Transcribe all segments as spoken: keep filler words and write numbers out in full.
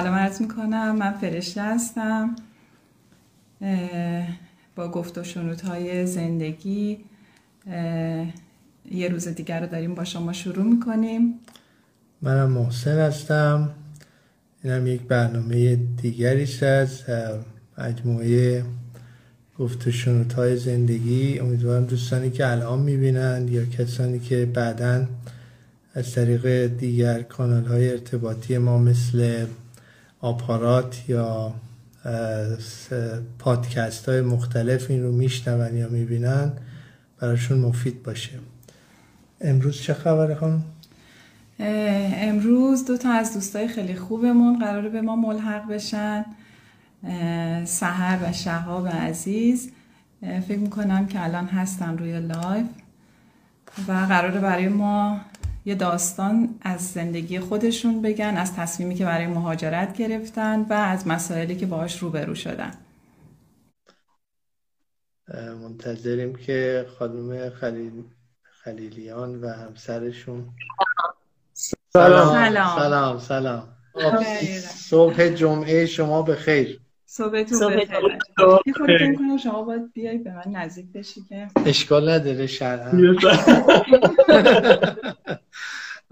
سلام عرض میکنم. من فرشته هستم. با گفت وشنودهای زندگی یه روز دیگر رو داریم با شما شروع میکنیم. منم محسن هستم. اینم یک برنامه دیگری است از مجموعه گفت وشنودهای زندگی. امیدوارم دوستانی که الان میبینند یا کسانی که بعداً از طریق دیگر کانال های ارتباطی ما مثل آپارات یا پادکست های مختلف این رو میشنون یا میبینن براشون مفید باشه. امروز چه خبره خانم؟ امروز دو تا از دوستای خیلی خوبمون قراره به ما ملحق بشن، سحر و شهاب عزیز. فکر میکنم که الان هستن روی لایف و قراره برای ما یه داستان از زندگی خودشون بگن، از تصمیمی که برای مهاجرت گرفتن و از مسائلی که باهاش روبرو شدن. منتظریم که خانم خلیل... خلیلیان و همسرشون سلام سلام سلام, سلام. صبح جمعه شما بخیر. صبحتون بخیر. یه خودت می‌کنم شما باید بیای به من نزدیک بشی که اشکال نداره شرعاً.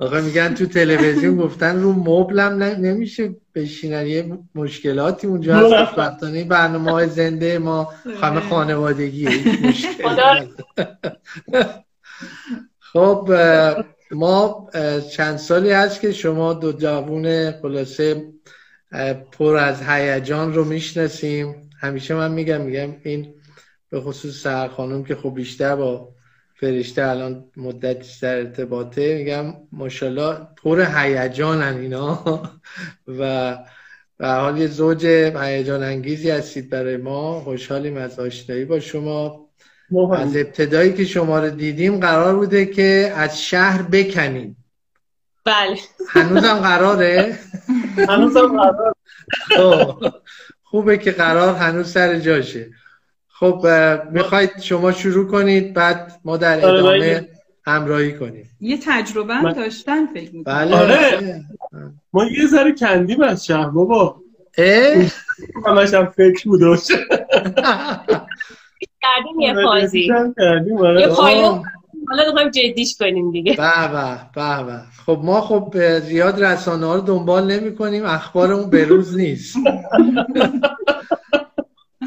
آخه میگن تو تلویزیون گفتن رو مبلم نمیشه بشینن، یه مشکلاتی اونجا هست. وقتانی برنامه‌های زنده ما همه خانوادگیه. خب ما چند سالی هست که شما دو جوون خلاصه پر از هیجان رو میشناسیم. همیشه من میگم میگم این به خصوص سحر خانم که خب بیشتر با فرشته الان مدتی در ارتباطه، میگم ماشاءالله پر هیجانن اینا و به حال یه زوج هیجان انگیزی هستید برای ما. خوشحالیم از آشنایی با شما. محبا. از ابتدایی که شما رو دیدیم قرار بوده که از شهر بکنیم. بله. هنوزم قراره؟ هنوزم قراره. خوبه که قرار هنوز سر جاشه. خب میخواید شما شروع کنید بعد ما در ادامه همراهی کنیم. یه تجربه هم داشتن فکر میکنم. بله. آره. ما یه ذره کندیم از شهر بابا. اه؟ همش هم فکر بودوش. کردیم یه فازی. یه فایلو حالا می‌خوایم جدیش کنیم دیگه. به به به به. خب ما خب زیاد رسانه‌ها رو دنبال نمی‌کنیم، اخبارمون به روز نیست.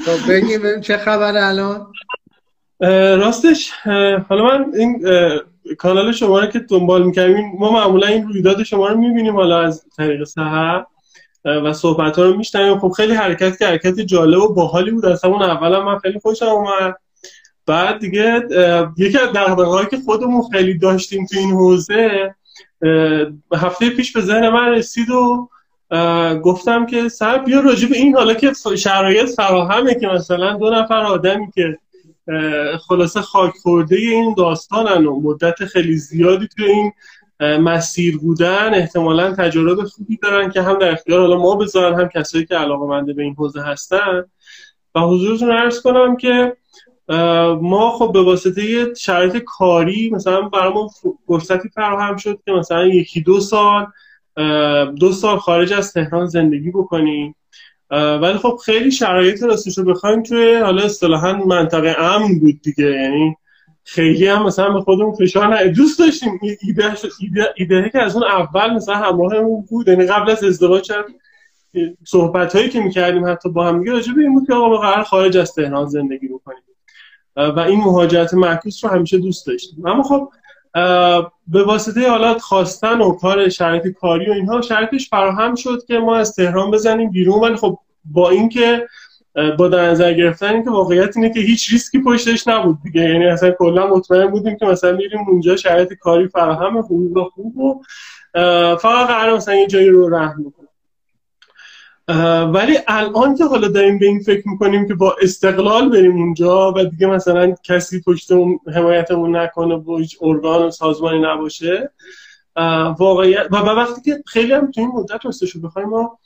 خب بگیم ببینیم چه خبره الان. راستش حالا من این کانال شما رو که دنبال می‌کنیم، ما معمولا این رویداد شما رو می‌بینیم حالا از طریق سحر و صحبت‌ها رو می‌شنویم. خب خیلی حرکت که حرکت جالب و باحالی بود. اصلا اون اولا من خیلی خوشم اومد. بعد دیگه یکی از دغدغه‌هایی که خودمون خیلی داشتیم تو این حوزه هفته پیش به ذهن من رسید و گفتم که سر بیا راجع به این، حالا که شرایط فراهمه که مثلا دو نفر آدمی که خلاصه خاک خورده این داستانن و مدت خیلی زیادی تو این مسیر بودن، احتمالاً تجارب خوبی دارن که هم در اختیار حالا ما بذارن هم کسایی که علاقه‌مند به این حوزه هستن. و حضورتون عرض کنم که ما خب به واسطه شرایط کاری مثلا برای ما فرصتی فراهم شد که مثلا یکی دو سال دو سال خارج از تهران زندگی بکنیم، ولی خب خیلی شرایط راستش رو بخوایم توی حالا اصطلاحاً منطقه امن بود دیگه، یعنی خیلی هم مثلا به خودمون فشار نه، دوست داشتیم ایده ایده که از اون اول مثلا همراهمون بود، یعنی قبل از ازدواج صحبت هایی که می‌کردیم حتی با هم دیگه راجع به این بود که آقا قرار خارج از تهران زندگی بکنیم و این مهاجرت معکوس رو همیشه دوست داشتیم. اما خب به واسطه حالات خواستن و کار شرایط کاری و اینها شرایطش فراهم شد که ما از تهران بزنیم بیرون، ولی خب با اینکه با در نظر گرفتن اینکه واقعیت اینه که هیچ ریسکی پشتش نبود دیگه، یعنی اصلا کلا مطمئن بودیم که مثلا میریم اونجا شرایط کاری فراهمه، حقوق خوب و فقط قرار مثلا یه جایی رو رحم بکنیم. ولی الان که حالا داریم به این فکر میکنیم که با استقلال بریم اونجا و دیگه مثلا کسی پشتمون حمایتمون نکنه و هیچ ارگان و سازمانی نباشه، واقعیت و وقتی که خیلی هم تو این مدت راستش رو بخوایم ما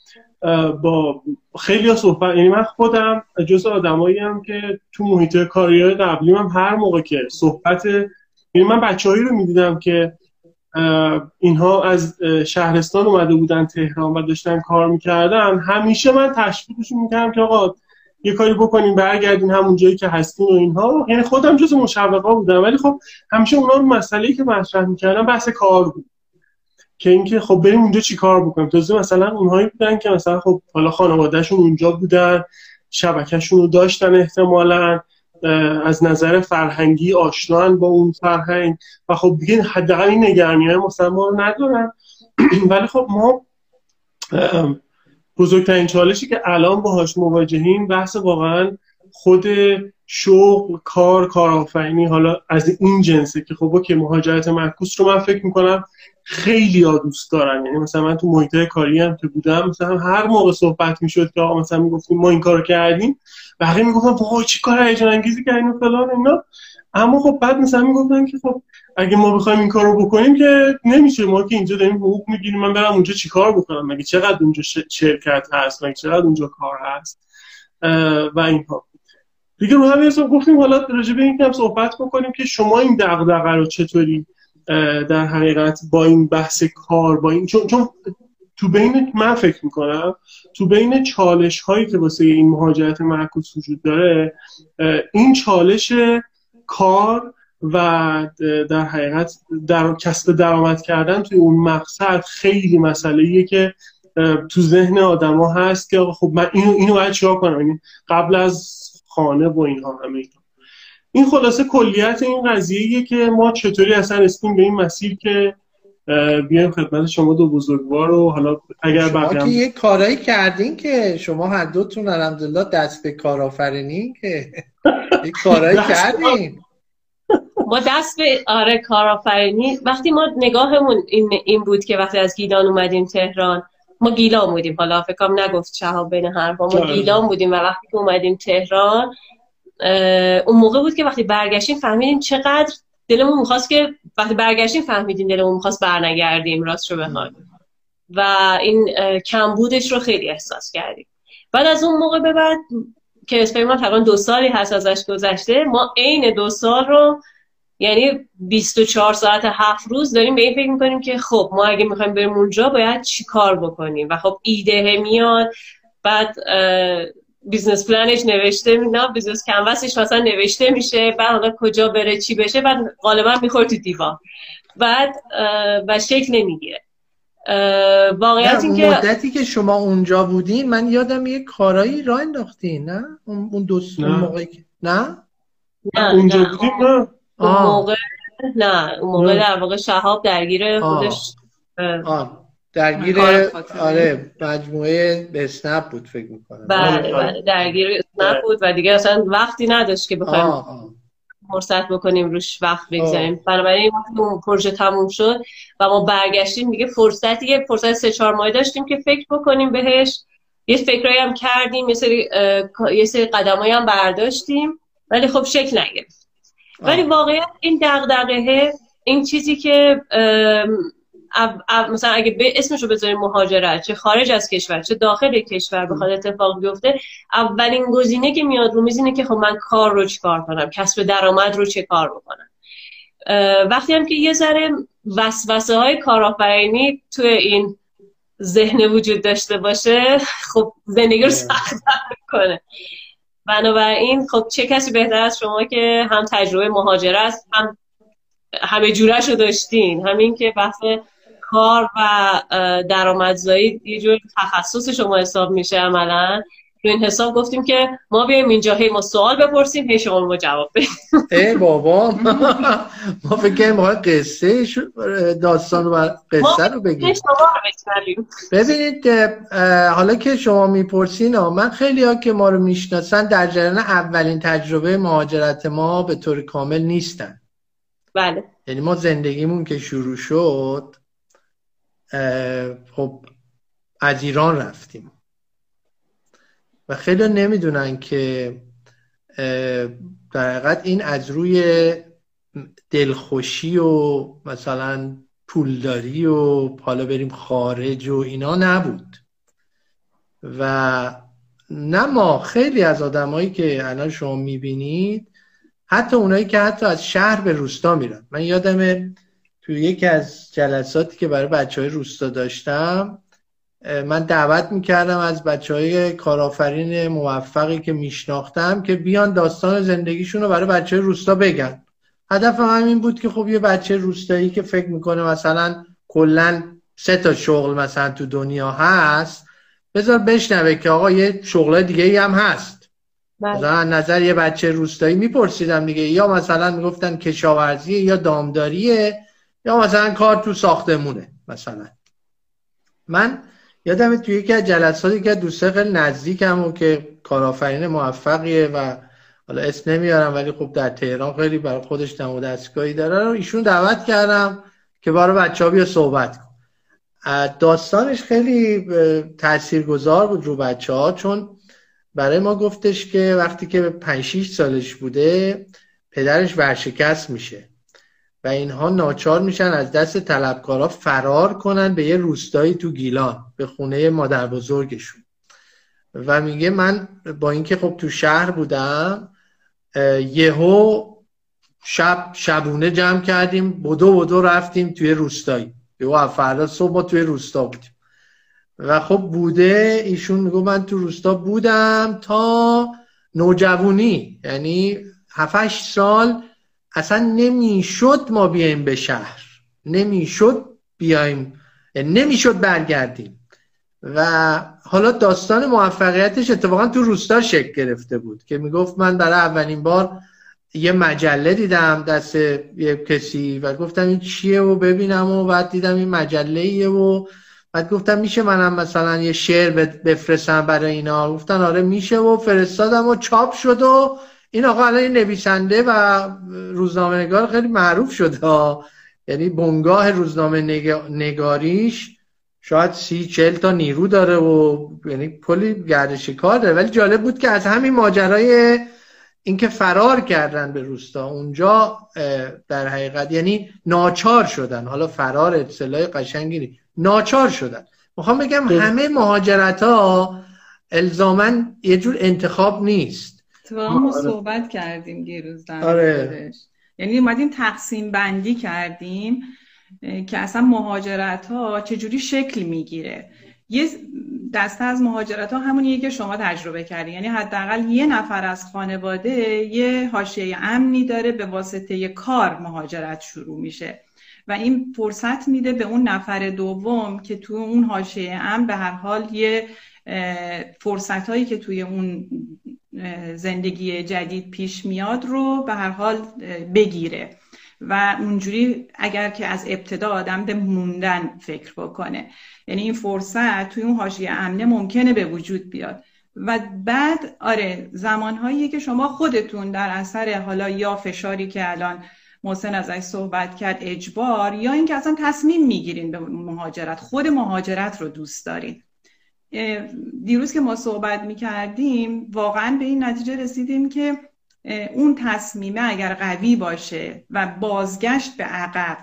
با خیلی ها صحبت، یعنی من خودم جز آدمایی هم که تو محیط کاری های قبلیم هم هر موقع که صحبت، یعنی من بچه‌هایی رو میدیدم که اینها از شهرستان اومده بودن تهران و داشتن کار میکردن، همیشه من تشویقشون میکردم که آقا یه کاری بکنین برگردین همون جایی که هستین و اینها. یعنی خودم جز مشوقا بودم، ولی خب همیشه اونا مسئله‌ای که مطرح میکردن بحث کار بود که اینکه خب بریم اونجا چیکار بکنیم. تازه مثلا اونهایی بودن که مثلا خب حالا خانوادهشون اونجا بودن، شبکه‌شون رو داشتن، احتمالاً از نظر فرهنگی آشنان با اون فرهنگ و خب دیگه حداقل این نگرانی‌های مثلا ما رو ندارن. ولی خب ما بزرگترین چالشی که الان باهاش مواجهیم بحث واقعا خود شغل، کار، کارآفرینی حالا از این جنسه که خب که مهاجرت معکوس رو من فکر می‌کنم خیلی ها دوست دارن. یعنی مثلا من تو محیط کاری هم که بودم مثلا هر موقع صحبت میشد که آقا مثلا میگفتیم ما این کارو کردیم، بقیه میگفتن وای چه کار هیجان انگیزی کردین و فلان اینا، اما خب بعد مثلا میگفتن که خب اگه ما بخوایم این کارو بکنیم که نمیشه، ما که اینجا داریم حقوق میگیریم، من برم اونجا چیکار بکنم؟ مگه چقدر اونجا شرکت هست؟ مگه چقدر اونجا کار هست؟ و اینها دیگه رو همین حساب گفتیم حالا راجع به این هم صحبت بکنیم که شما این دغدغه رو چطوری در حقیقت با این بحث کار، با این چون, چون تو بین من فکر میکنم تو بین چالش هایی که واسه این مهاجرت معکوس وجود داره، این چالش کار و در حقیقت در کسب درآمد کردن توی اون مقصد خیلی مسئله‌ایه که تو ذهن آدما هست که خب من اینو اینو باید چیکار کنم قبل از خانه و اینها. همه اینا این خلاصه کلیت این قضیه‌ایه که ما چطوری اصلا رسیدیم به این مسیر که بیایم خدمت شما دو بزرگوار و حالا اگر بقیه هم یه کارایی کردین که شما هر دوتون الحمدلله دست به کارآفرینی که یه کارایی کردین. ما دست به آره کارآفرینی. وقتی ما نگاهمون این این بود که وقتی از گیلان اومدیم تهران، ما گیلان بودیم، حالا فکرم نگفت شهاب بین حرفا، ما گیلان بودیم و وقتی که اومدیم تهران اون موقع بود که وقتی برگشتیم فهمیدیم چقدر دلمون می‌خواست که وقتی برگشتیم فهمیدیم دلمون می‌خواست برنگردیم راست رو بخواد و این کمبودش رو خیلی احساس کردیم. بعد از اون موقع به بعد که اسپیمون تقریبا دو سالی هست ازش گذشته، ما عین دو سال رو یعنی بیست و چهار ساعت هفت روز داریم به این فکر می‌کنیم که خب ما اگه می‌خوایم بریم اونجا باید چیکار بکنیم و خب ایده میاد، بعد بیزنس پلنش نوشته میاد، بیزنس کانواسش مثلا نوشته میشه، بعد حالا کجا بره چی بشه، بعد غالبا میخوره تو دیوار بعد و شکل نمیگیره. واقعیت این که مدتی که شما اونجا بودین من یادم یه کارایی راه انداختین، نه اون دو سال موقعی که نه نه اونجا بودین نه اون موقع نه اون موقع در واقع شهاب درگیر خودش آه. درگیر آره مجموعه اسنپ بود فکر می‌کنم. بله بله درگیر اسنپ بود و دیگه اصلا وقتی نداشت که بخوایم فرصت بکنیم روش وقت بگذاریم. بنابراین اون پروژه تموم شد و ما برگشتیم دیگه فرصتی که فرصت سه چهار ماهی داشتیم که فکر بکنیم بهش، یه فکرایی هم کردیم، یه سری یه سری قدمایی هم برداشتیم ولی خب شکل نگرفت. ولی واقعا این دغدغه، این چیزی که مثلا اگه به اسمشو بذاریم مهاجرت، چه خارج از کشور چه داخل کشور بخواد اتفاق بیفته، اولین گزینه که میاد رو میز اینه که خب من کار رو چیکار کنم، کسب درآمد رو چه کار بکنم. وقتی هم که یه ذره وسوسه های کارآفرینی تو این ذهن وجود داشته باشه خب زندگی رو سخت‌تر میکنه. بنابراین خب چه کسی بهتر از شما که هم تجربه مهاجرت هم همه جورش رو داشتین، همین که بحث کار و درآمدزایی یه جور تخصص شما حساب میشه عملا، رو این حساب گفتیم که ما بیایم اینجا هی ما سوال بپرسیم هی شما ما جواب بدیم. ای بابا ما فکر کنیم ما قصه داستان و قصه رو بگیم. ببینید حالا که شما میپرسین، من خیلی ها که ما رو میشناسن در جریان اولین تجربه مهاجرت ما به طور کامل نیستن. بله. یعنی ما زندگیمون که شروع شد خب از ایران رفتیم و خیلی نمیدونن که در حقیقت این از روی دلخوشی و مثلا پولداری و حالا بریم خارج و اینا نبود. و نه ما خیلی از آدمایی که الان شما میبینید، حتی اونایی که حتی از شهر به روستا میرن، من یادمه توی یکی از جلساتی که برای بچهای روستا داشتم من دعوت میکردم از بچهای کارآفرین موفقی که میشناختم که بیان داستان زندگیشون رو برای بچهای روستا بگن. هدف هم این بود که خب یه بچه روستایی که فکر میکنه مثلا کلا سه تا شغل مثلا تو دنیا هست، بذار بشنوه که آقا یه شغلای دیگه ای هم هست. مثلا نظر یه بچه روستایی میپرسیدم دیگه، یا مثلا میگفتن کشاورزیه یا دامداریه یا مثلا کار تو ساختمونه. مثلا من یادمه توی یکی از جلساتی که دوسته خیلی نزدیکم و که کارآفرین موفقیه و حالا اسم نمیارم ولی خب در تهران خیلی برای خودش دم و دستگاهی داره، رو ایشون دعوت کردم که برای بچه‌ها بیا صحبت کن. داستانش خیلی تاثیرگذار بود رو بچه‌ها، چون برای ما گفتش که وقتی که پنج شش سالش بوده پدرش ورشکست میشه و اینها ناچار میشن از دست طلبکارا فرار کنن به یه روستایی تو گیلان به خونه مادر بزرگشون. و میگه من با اینکه خب تو شهر بودم یهو شب شبونه جمع کردیم بدو بدو رفتیم توی روستایی، یهو فردا صبح ما توی روستا بودیم. و خب بوده ایشون میگه من تو روستا بودم تا نوجوانی، یعنی هفت هشت سال اصلا نمیشد ما بیایم به شهر، نمیشد بیایم، نمیشد برگردیم. و حالا داستان موفقیتش اتفاقا تو روستا شکل گرفته بود که میگفت من برای اولین بار یه مجله دیدم دست یه کسی و گفتم این چیه و ببینم، و بعد دیدم این مجله‌ایه و بعد گفتم میشه منم مثلا یه شعر بفرستم برای اینا، گفتن آره میشه و فرستادم و چاپ شد و این آقا الان نویسنده و روزنامه‌نگار خیلی معروف شده، یعنی بنگاه روزنامه‌نگاریش شاید سی چل تا نیرو داره و یعنی پلی گردش کار داره. ولی جالب بود که از همین ماجرای اینکه فرار کردن به روستا اونجا در حقیقت یعنی ناچار شدن، حالا فرار اصطلاح قشنگی، ناچار شدن. میخوام بگم ده. همه مهاجرت ها الزاما یه جور انتخاب نیست. تو هم صحبت کردیم دیروز در موردش، یعنی اومدیم تقسیم بندی کردیم که اصلا مهاجرت ها چجوری شکل میگیره. یه دسته از مهاجرت ها همونیه که شما تجربه کردین، یعنی حداقل یه نفر از خانواده یه حاشیه امنی داره، به واسطه یه کار مهاجرت شروع میشه و این فرصت میده به اون نفر دوم که تو اون حاشیه امن به هر حال یه فرصت هایی که توی اون زندگی جدید پیش میاد رو به هر حال بگیره و اونجوری اگر که از ابتدا آدم به موندن فکر بکنه، یعنی این فرصت توی اون حاشیه امنه ممکنه به وجود بیاد. و بعد آره زمانهایی که شما خودتون در اثر حالا یا فشاری که الان محسن ازش صحبت کرد، اجبار، یا اینکه اصلا تصمیم میگیرین به مهاجرت، خود مهاجرت رو دوست دارین. دیروز که ما صحبت میکردیم واقعا به این نتیجه رسیدیم که اون تصمیمه اگر قوی باشه و بازگشت به عقب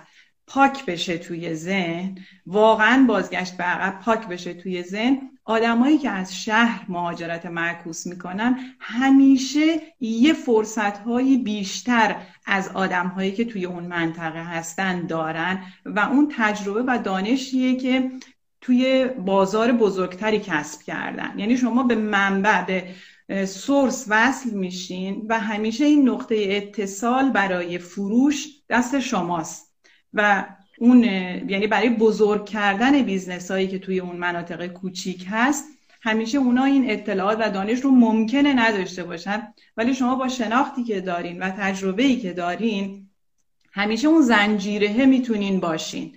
پاک بشه توی ذهن، واقعا بازگشت به عقب پاک بشه توی ذهن، آدمایی که از شهر مهاجرت معکوس میکنن همیشه یه فرصت‌های بیشتر از آدم‌هایی که توی اون منطقه هستن دارن و اون تجربه و دانشیه که توی بازار بزرگتری کسب کردن. یعنی شما به منبع، به سورس وصل میشین و همیشه این نقطه اتصال برای فروش دست شماست و اون یعنی برای بزرگ کردن بیزنس هایی که توی اون مناطق کوچیک هست همیشه اونا این اطلاعات و دانش رو ممکنه نداشته باشن، ولی شما با شناختی که دارین و تجربه‌ای که دارین همیشه اون زنجیره میتونین باشین.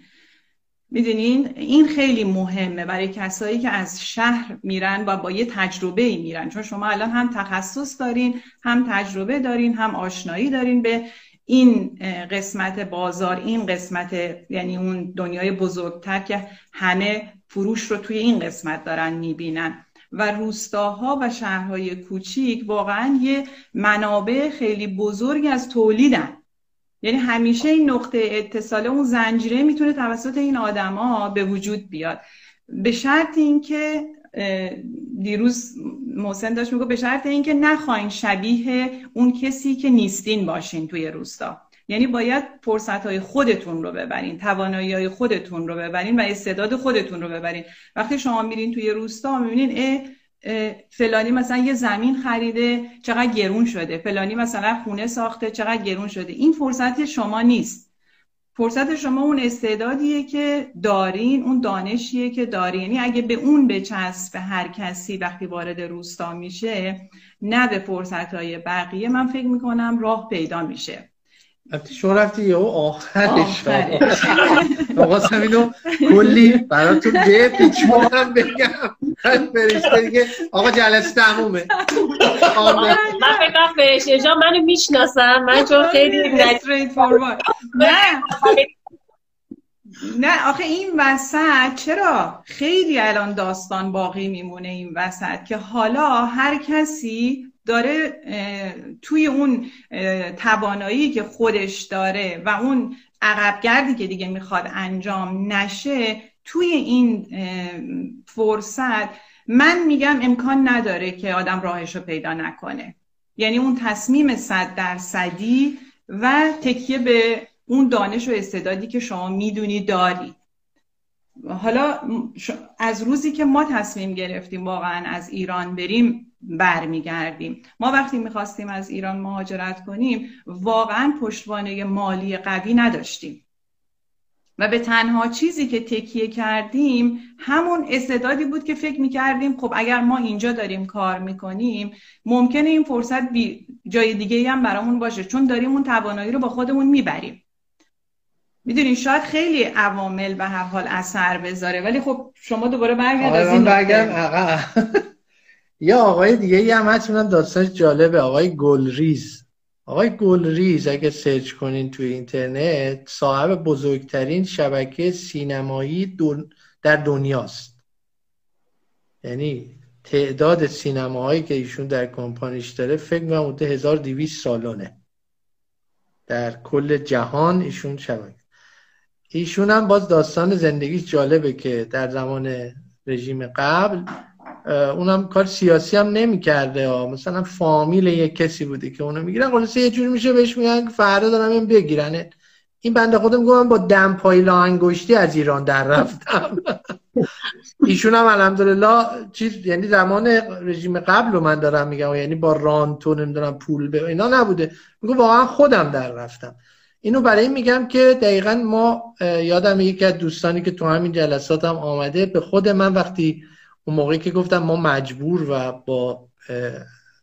میدونین این خیلی مهمه برای کسایی که از شهر میرن و با یه تجربه‌ای میرن، چون شما الان هم تخصص دارین، هم تجربه دارین، هم آشنایی دارین به این قسمت بازار، این قسمت یعنی اون دنیای بزرگتر که همه فروش رو توی این قسمت دارن میبینن. و روستاها و شهرهای کوچیک واقعا یه منابع خیلی بزرگ از تولیدن، یعنی همیشه این نقطه اتصال، اون زنجیره میتونه توسط این آدما به وجود بیاد، به شرط اینکه دیروز محسن داشت میگه به شرط اینکه نخواین شبیه اون کسی که نیستین باشین توی روستا. یعنی باید فرصت‌های خودتون رو ببرین، توانایی‌های خودتون رو ببرین و استعداد خودتون رو ببرین. وقتی شما میرین توی روستا میبینین اه فلانی مثلا یه زمین خریده چقدر گرون شده، فلانی مثلا خونه ساخته چقدر گرون شده. این فرصت شما نیست. فرصت شما اون استعدادیه که دارین، اون دانشیه که دارین. یعنی اگه به اون بچسب هر کسی وقتی وارد روستا میشه، نه به فرصتهای بقیه، من فکر میکنم راه پیدا میشه. شما رفتی یه آخرش آقا اینو کلی براتون به پیچوانم بگم فرشته دیگه آقا جلسه تمومه. من بگم فرشته جان منو میشناسم، من چون خیلی نتریت فوروارد. نه نه آخه این وسط چرا خیلی الان داستان باقی میمونه این وسط که حالا هر کسی داره توی اون توانایی که خودش داره و اون عقبگردی که دیگه میخواد انجام نشه توی این فرصت، من میگم امکان نداره که آدم راهش رو پیدا نکنه. یعنی اون تصمیم صد درصدی و تکیه به اون دانش و استعدادی که شما میدونی داری. حالا از روزی که ما تصمیم گرفتیم واقعا از ایران بریم برمیگردیم. ما وقتی میخواستیم از ایران مهاجرت کنیم واقعا پشتوانه مالی قوی نداشتیم و به تنها چیزی که تکیه کردیم همون استعدادی بود که فکر میکردیم خب اگر ما اینجا داریم کار میکنیم ممکنه این فرصت بی جای دیگه هم برامون باشه، چون داریم اون توانایی رو با خودمون میبریم. میدونین شاید خیلی عوامل به هر حال اثر بذاره، ولی خب شما دوباره برگردید. یا آقای دیگه یه هم هستونم داستانش جالبه، آقای گلریز. آقای گلریز اگه سرچ کنین توی اینترنت صاحب بزرگترین شبکه سینمایی در دنیاست. یعنی تعداد سینماهایی که ایشون در کمپانیش داره فکر می‌کنم حدود هزار و دویست سالونه در کل جهان. ایشون شبکه ایشون هم باز داستان زندگیش جالبه که در زمان رژیم قبل اونم کار سیاسی هم نمی کرده، مثلا فامیل یک کسی بوده که اونو میگیرن، خلاصه یه جوری میشه بهش میگن فردا دارن این بگیرنت. این بنده خودم میگه من با دمپایی لا انگشتی از ایران در رفتم. ایشون هم الحمدلله چیز، یعنی زمان رژیم قبل رو من دارم میگم، یعنی با رانتو نمیدونم پول به اینا نبوده، میگه واقعا خودم در رفتم. اینو برای میگم که دقیقاً ما یادم یکی از دوستانی که تو همین جلساتم هم آمده به خود من وقتی اون موقعی که گفتم ما مجبور و با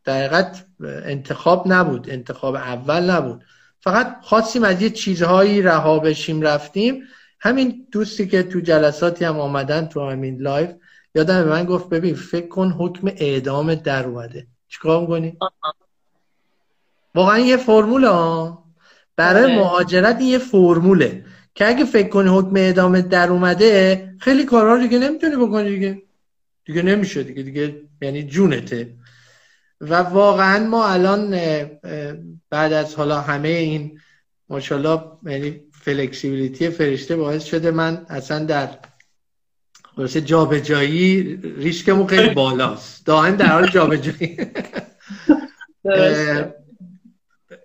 دقیقت انتخاب نبود، انتخاب اول نبود، فقط خواستیم از یه چیزهایی رها بشیم رفتیم. همین دوستی که تو جلساتی هم آمدن تو همین لایف یادم به من گفت ببین فکر کن حکم اعدام در اومده چیکار می‌کنی؟ واقعا یه فرموله ها برای مهاجرت، یه فرموله که اگه فکر کنی حکم اعدام در اومده خیلی کارها دیگه نمیتونی بکنی، دیگه دیگه نمیشه، دیگه دیگه یعنی جونته. و واقعا ما الان بعد از حالا همه این ماشاءالله یعنی فلکسیبیلیتی فرشته باعث شده من اصلا در خلاصه جابجایی ریسکمون خیلی بالاست، دائم در حال جابجایی.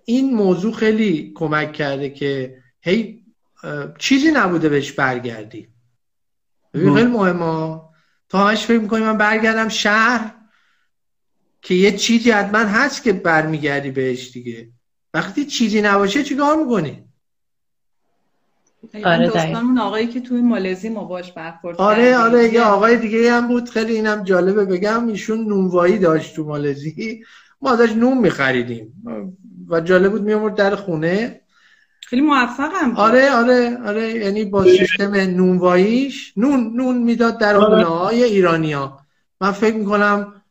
این موضوع خیلی کمک کرده که هی چیزی نبوده بهش برگردی. ببین خیلی مهمه. تا همش فکر میکنی من برگردم شهر که یه چیزی حتما هست که برمیگردی بهش دیگه. وقتی چیزی نباشه چیکار میکنی؟ آره دوستانمون آقایی که توی مالزی ما باش برخورد آره آره یه آقای دیگه هم بود خیلی اینم جالبه بگم، ایشون نونوایی داشت تو مالزی، ما ازش نون میخریدیم و جالب بود میامرد در خونه، خیلی موفقم. آره آره آره یعنی با سیستم نونواییش نون نون میداد در خونه‌های ایرانی‌ها. من فکر میکنم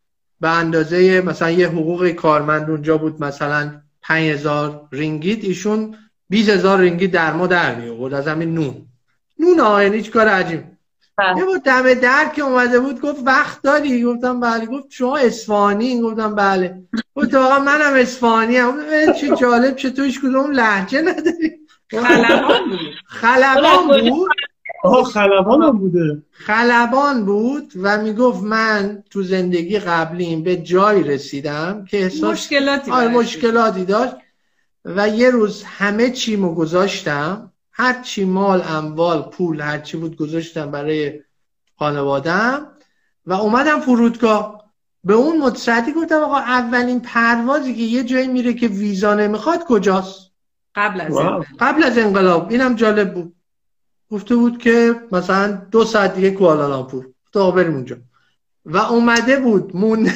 به اندازه مثلا یه حقوق کارمند اونجا بود مثلا پنج هزار رینگیت، ایشون بیست هزار رینگیت در ما در می آورد از همین نون. نون ها یعنی چه کار عجیب. یه بود دم در که اومده بود گفت وقت داری؟ گفتم بله. گفت شما اصفهانی؟ گفتم بله. گفت واقعا منم اصفهانی‌ام. چه جالب چه تو هیچ کدوم لهجه نداری. خلبان بود. خلبان بود. آها خلبانم بوده. خلبان بود و میگفت من تو زندگی قبلیم به جای رسیدم که احساس مشکلاتی آره مشکلاتی داشت و یه روز همه چیمو گذاشتم، هر چی مال، اموال، پول، هر چی بود گذاشتم برای خانواده‌ام و اومدم فرودگاه. به اون متصدی گفتم آقا اولین پروازی که یه جایی میره که ویزا نمیخواد کجاست؟ قبل از انقلاب. قبل از انقلاب. اینم جالب بود، گفته بود که مثلا دو ساعت دیگه کوالالامپور، تا بریم اونجا. و اومده بود مون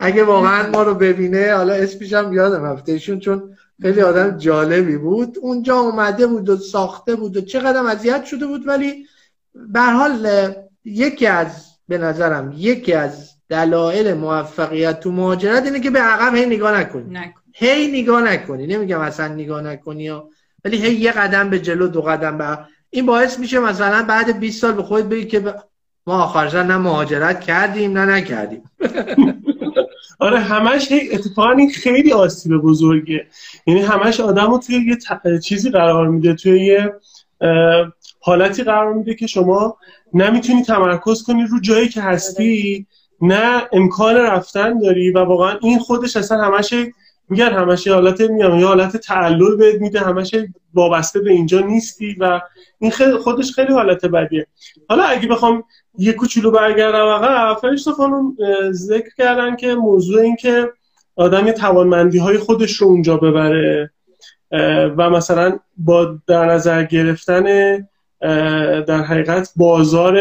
اگه واقعا ما رو ببینه، حالا اسمش هم یادم رفته ایشون چون خیلی آدم جالبی بود، اونجا اومده بود و ساخته بود و چقدر اذیت شده بود. ولی به هر حال یکی از به نظرم یکی از دلایل موفقیت تو مهاجرت اینه که به عقب هی نگاه نکنی نکن. هی نگاه نکنی، نمیگم اصلا نگاه نکنی، ولی هی یه قدم به جلو دو قدم به. این باعث میشه مثلا بعد بیست سال به خودت بگی که ب... ما آخرشن نه مهاجرت کردیم نه نکردیم. آره همش اتفاقا این خیلی آسیب بزرگه، یعنی همش آدمو توی یه ت... چیزی قرار میده، توی یه اه... حالتی قرار میده که شما نمیتونی تمرکز کنی رو جایی که هستی، نه امکان رفتن داری و واقعا این خودش اصلا همش میگن همش حالت میام یا حالت تعلل بهت میده، همش وابسته به اینجا نیستی و این خودش خیلی حالت بدیه. حالا اگه بخوام یک کوچولو برگردم عقب، فرشته خانم ذکر کردن که موضوع این که آدم یه توانمندی‌های خودش رو اونجا ببره و مثلا با در نظر گرفتن در حقیقت بازار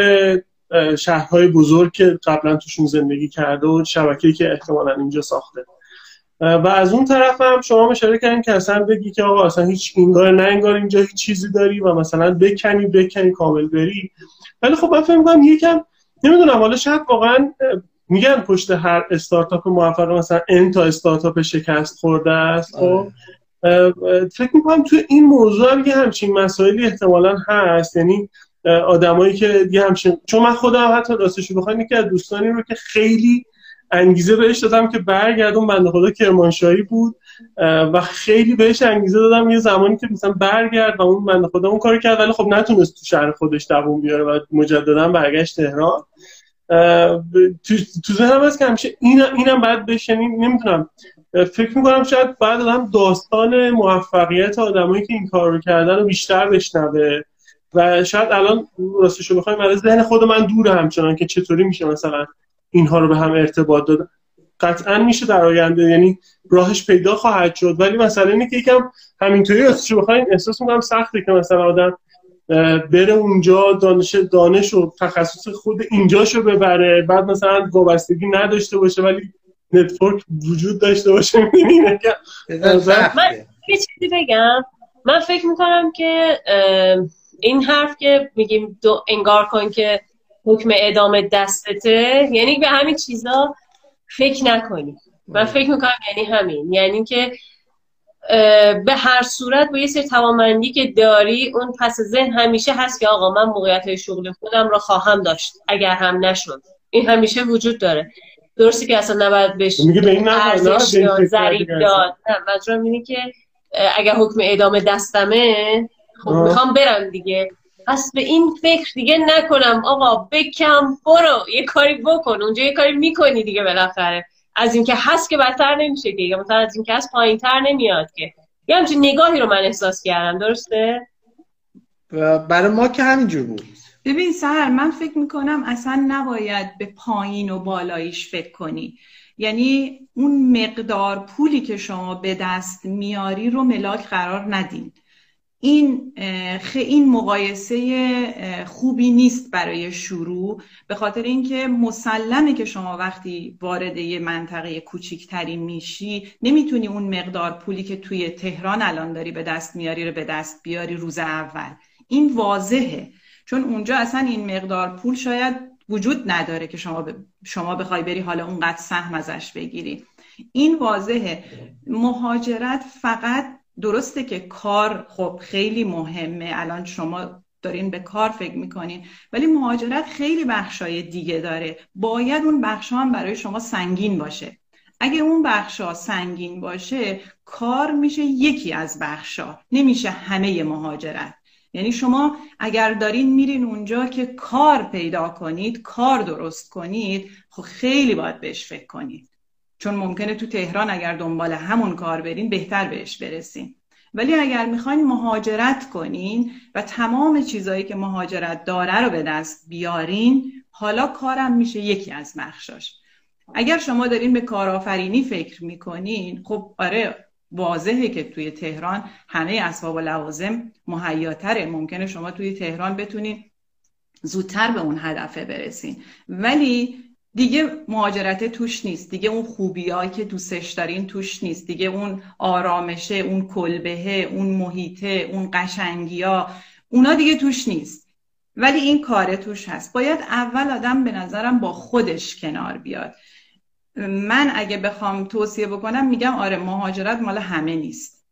شهرهای بزرگ که قبلا توشون زندگی کرده و شبکه‌ای که احتمالاً اینجا ساخته، و از اون طرف هم شما مشاره کردین که اصلا بگی که آقا اصلا هیچ انگار نه انگار اینجا هیچ چیزی داری و مثلا بکنی بکنی کامل بری. ولی خب من فکر می‌کنم یکم نمیدونم، حالا شاید واقعا میگن پشت هر استارتاپ موفق مثلا ان تا استارتاپ شکست خورده است. خب فکر می‌کنم تو این موضوع هم یه همچین مسائلی احتمالاً هست، یعنی آدمایی که یه همچین، چون من خودم حتی راستش بخوام یکی از دوستانی رو که خیلی انگیزه بهش دادم که برگردون، بنده خدا کرمانشاهی بود و خیلی بهش انگیزه دادم یه زمانی که مثلا برگرد و اون بنده خدا اون کارو کرد، ولی خب نتونست تو شهر خودش دووم بیاره و مجددا برگشت تهران. تو تو ذهنم هست که همیشه این اینم بعد بشنیم، نمیدونم فکر می‌کنم شاید بعد آدم داستان موفقیت آدمایی که این کارو کردن رو بیشتر بشنوه و شاید الان راستش رو بخوایم از ذهن خود من دوره همچنان که چطوری میشه مثلا اینها رو به هم ارتباط دادن. قطعا میشه در آینده، یعنی راهش پیدا خواهد شد، ولی مثلا اینه که یکم همینطوری راستش بخواین احساس میکنم سخته که مثلا آدم بره اونجا دانش دانش و تخصص خود اینجاشو ببره، بعد مثلا وابستگی نداشته باشه ولی نتورک وجود داشته باشه. میبینه که من یه چیزی بگم، من فکر میکنم که این حرف که میگیم دو انگار کن که حکم اعدام دستته، یعنی به همین چیزا فکر نکنی. من فکر میکنم یعنی همین، یعنی که به هر صورت با یه سری توانمندی که داری اون پس ذهن همیشه هست که آقا من موقعیت شغل خودم رو خواهم داشت اگر هم نشد. این همیشه وجود داره، درسته که اصلا نباید بهش ارزش داد، ظریف داد، نه مجرم اینه که اگر حکم اعدام دستمه خب میخوام برم دیگه، پس به این فکر دیگه نکنم آقا بکم برو یه کاری بکن اونجا، یه کاری میکنی دیگه بالاخره. از اینکه هست که بدتر نمیشه که، یا مثلا از اینکه هست پایینتر نمیاد که، یه همچین نگاهی رو من احساس کردم. درسته برای ما که همینجور بود. ببین سحر، من فکر میکنم اصلا نباید به پایین و بالاییش فکر کنی، یعنی اون مقدار پولی که شما به دست میاری رو ملاک قرار ندین. این این مقایسه خوبی نیست برای شروع، به خاطر اینکه مسلمه که شما وقتی وارد یه منطقه کوچیکتری میشی نمیتونی اون مقدار پولی که توی تهران الان داری به دست میاری رو به دست بیاری روز اول. این واضحه، چون اونجا اصلا این مقدار پول شاید وجود نداره که شما ب... شما بخوای بری حالا اونقدر سهم ازش بگیری. این واضحه. مهاجرت فقط، درسته که کار خب خیلی مهمه، الان شما دارین به کار فکر میکنین، ولی مهاجرت خیلی بخشای دیگه داره. باید اون بخشا هم برای شما سنگین باشه. اگه اون بخشا سنگین باشه، کار میشه یکی از بخشا، نمیشه همه مهاجرت. یعنی شما اگر دارین میرین اونجا که کار پیدا کنید، کار درست کنید، خب خیلی باید بهش فکر کنید. چون ممکنه تو تهران اگر دنبال همون کار برین بهتر بهش برسین. ولی اگر میخواین مهاجرت کنین و تمام چیزایی که مهاجرت داره رو به دست بیارین، حالا کارم میشه یکی از نقشاش. اگر شما دارین به کارآفرینی فکر میکنین، خب آره واضحه که توی تهران همه اسباب و لوازم مهیاتره، ممکنه شما توی تهران بتونین زودتر به اون هدفه برسین، ولی دیگه مهاجرت توش نیست، دیگه اون خوبیایی که دوستش دارین توش نیست، دیگه اون آرامشه، اون کلبهه، اون محیطه، اون قشنگیا، اونا دیگه توش نیست، ولی این کاره توش هست. باید اول آدم به نظرم با خودش کنار بیاد. من اگه بخوام توصیه بکنم میگم آره مهاجرت مال همه نیست،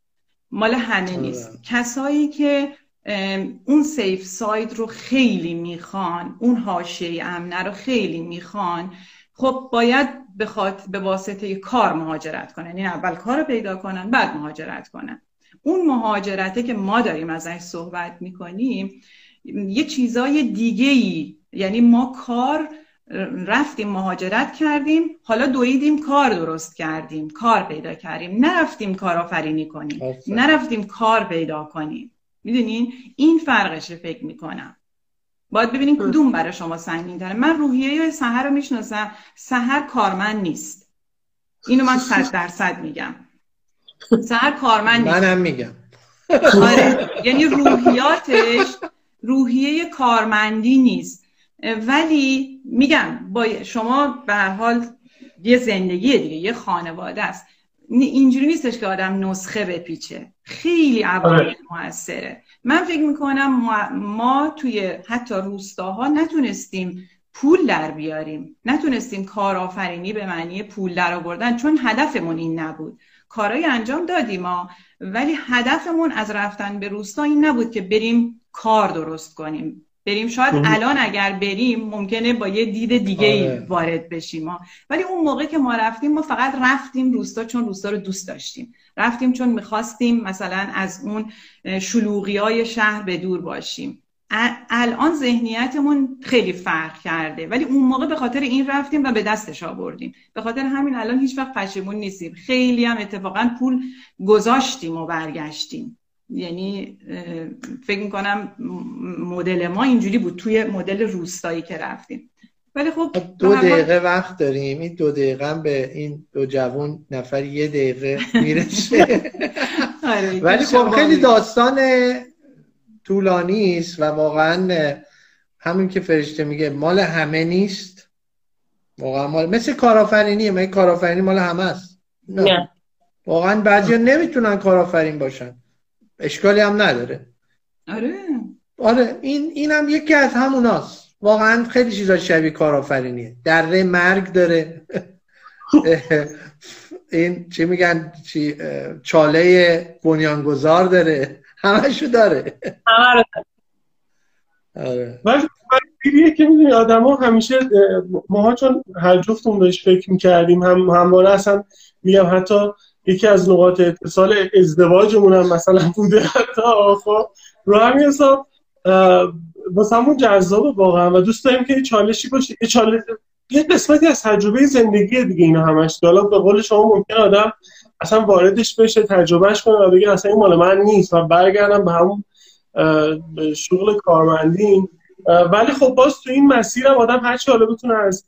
مال همه نیست. آره. کسایی که اون سیف ساید رو خیلی میخوان، اون حاشیه امنه رو خیلی میخوان، خب باید بخواد به واسطه کار مهاجرت کنن، یعنی اول کار رو پیدا کنن بعد مهاجرت کنن. اون مهاجرته که ما داریم ازش صحبت میکنیم یه چیزای دیگه‌ای، یعنی ما کار رفتیم مهاجرت کردیم، حالا دویدیم کار درست کردیم، کار پیدا کردیم، نرفتیم کارآفرینی کنیم، آفرین. نرفتیم کار پیدا کنیم، میدونین این فرقشه. فکر میکنم باید ببینین کدوم برای شما سنگین تره. من روحیه سحر رو میشناسم، سحر کارمند نیست، اینو من صد درصد میگم، سحر کارمند نیست، منم میگم آره، یعنی روحیاتش روحیه کارمندی نیست، ولی میگم با شما به هر حال یه زندگی دیگه، یه خانواده است، اینجوری نیستش که آدم نسخه بپیچه، خیلی عوامل موثره. من فکر میکنم ما, ما توی حتی روستاها نتونستیم پول در بیاریم، نتونستیم کارآفرینی به معنی پول در آوردن، چون هدفمون این نبود. کارای انجام دادیم ما، ولی هدفمون از رفتن به روستا این نبود که بریم کار درست کنیم، بریم شاید مم. الان اگر بریم ممکنه با یه دید دیگه ای وارد بشیم ها. ولی اون موقع که ما رفتیم، ما فقط رفتیم روستا چون روستا رو دوست داشتیم، رفتیم چون میخواستیم مثلا از اون شلوغیای شهر به دور باشیم. الان ذهنیتمون خیلی فرق کرده، ولی اون موقع به خاطر این رفتیم و به دستش آوردیم، به خاطر همین الان هیچ وقت پشیمون نیستیم، خیلی هم اتفاقا پول گذاشتیم و برگشتیم. یعنی فکر میکنم مدل ما اینجوری بود توی مدل روستایی که رفتیم. ولی خب دو دقیقه وقت داریم، این دو دقیقه هم به این دو جوان نفر یه دقیقه میرسه. ولی خب خیلی داستان طولانی است و واقعا همین که فرشته میگه مال همه نیست، واقعا مال مثل کارآفرینیه، من کارآفرینی مال همه است، نه واقعا بعضیا نمیتونن کارآفرین باشن، اشکالی هم نداره. آره آره، این اینم یکی از هموناست، واقعا خیلی چیزا شبیه کارآفرینیه، دره مرگ داره. این چی میگن چی چاله بنیانگذار داره، همشو داره. آره آره، واسه اینه که میدونی آدما همیشه ماها چون هر جفتمون بهش فکر می‌کردیم، هم همواره اصلا میگم حتی یکی از نقاط اتصال ازدواجمون هم مثلا بوده، حتی آخه رو همین حساب واسه همون جذاب واقعا، و دوست داریم که یه چالشی باشه، یه چالش، یه قسمتی از تجربه زندگی دیگه. اینا همش حالا به قول شما ممکن آدم اصلا واردش بشه، تجربهش کنه و بگه اصلا این مال من نیست، من برگردم به همون شغل کارمندی. ولی خب باز تو این مسیرم آدم هر چی حالا بتونه از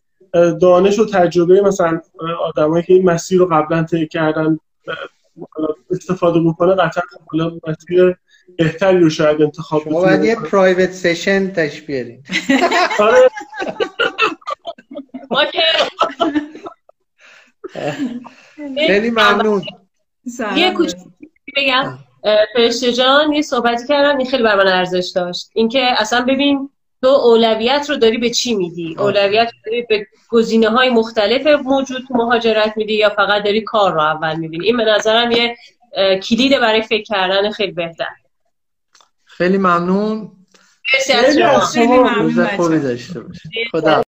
دانش و تجربه مثلا آدمایی که این مسیر رو قبلا طی کردن استفاده بکنه، قطعا حالا مسیر بهتری رو شاید انتخاب بکنه. باید یه پرایوت سشن تش بیارین. آره. خیلی ممنون. یه کوچیک بگم فرشته جان، یه صحبتی کردم این خیلی بر من ارزش داشت، اینکه اصلا ببین تو اولویت رو داری به چی میدی؟ اولویت رو داری به گزینه‌های مختلف موجود تو مهاجرت میدی یا فقط داری کار رو اول میبینی؟ این به نظرم یه کلیده برای فکر کردن خیلی بهتر. خیلی ممنون. مرسی از شما. خیلی ممنون. روز خوبی داشته باشید. خدا